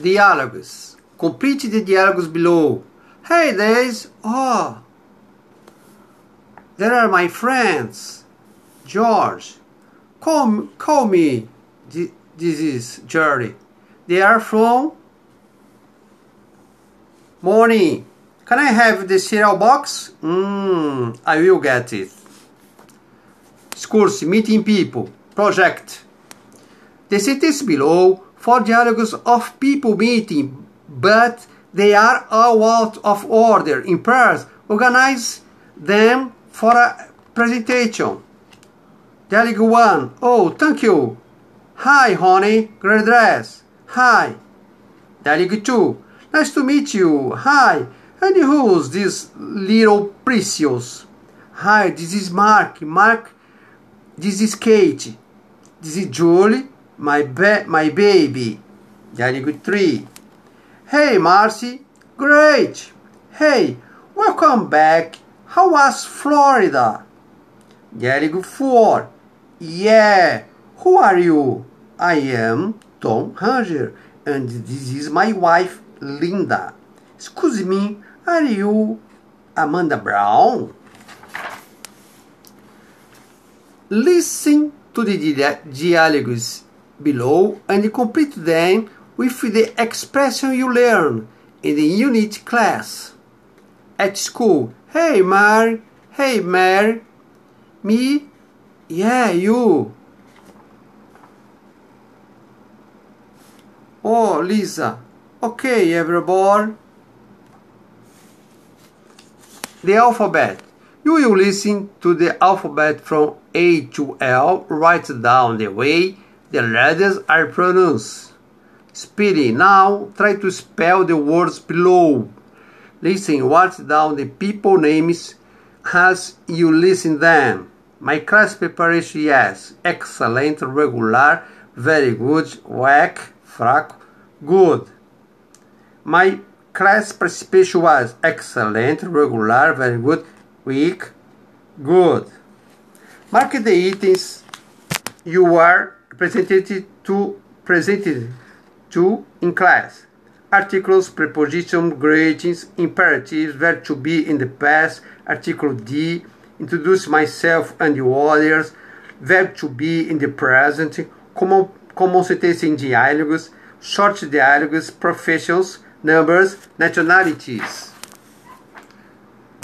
Dialogues. Complete the dialogues below. Hey, there's... Oh! There are my friends. George. Call me. This is Jerry. They are from... Morning. Can I have the cereal box? I will get it. Excursion, meeting people. Project. The sentence below, 4 dialogues of people meeting, but they are all out of order, in pairs. Organize them for a presentation. Dialogue 1. Oh, thank you. Hi, honey. Great dress. Hi. Dialogue 2. Nice to meet you. Hi. And who's this little precious? Hi, this is Mark. Mark, this is Kate. This is Julie, my baby. Dialogue 3. Hey, Marcy. Great. Hey, welcome back. How was Florida? Dialogue 4. Yeah. Who are you? I am Tom Ranger, and this is my wife, Linda. Excuse me, are you Amanda Brown? Listen to the dialogues below and complete them with the expression you learn in the unit class. At school, hey, Mary. Hey, Mary. Me? Yeah, you. Oh, Lisa. Okay, everybody. The alphabet. You will listen to the alphabet from A to L. Write down the way the letters are pronounced. Speedy. Now, try to spell the words below. Listen, write down the people names as you listen them. My class preparation, yes. Excellent, regular, very good, whack, fraco, good. My class participation was excellent, regular, very good, weak, good. Mark the items you are presented to in class. Articles, prepositions, gradings, imperatives, verb to be in the past, article D, introduce myself and the others, verb to be in the present, common sentences in dialogues, short dialogues, professions, numbers, nationalities.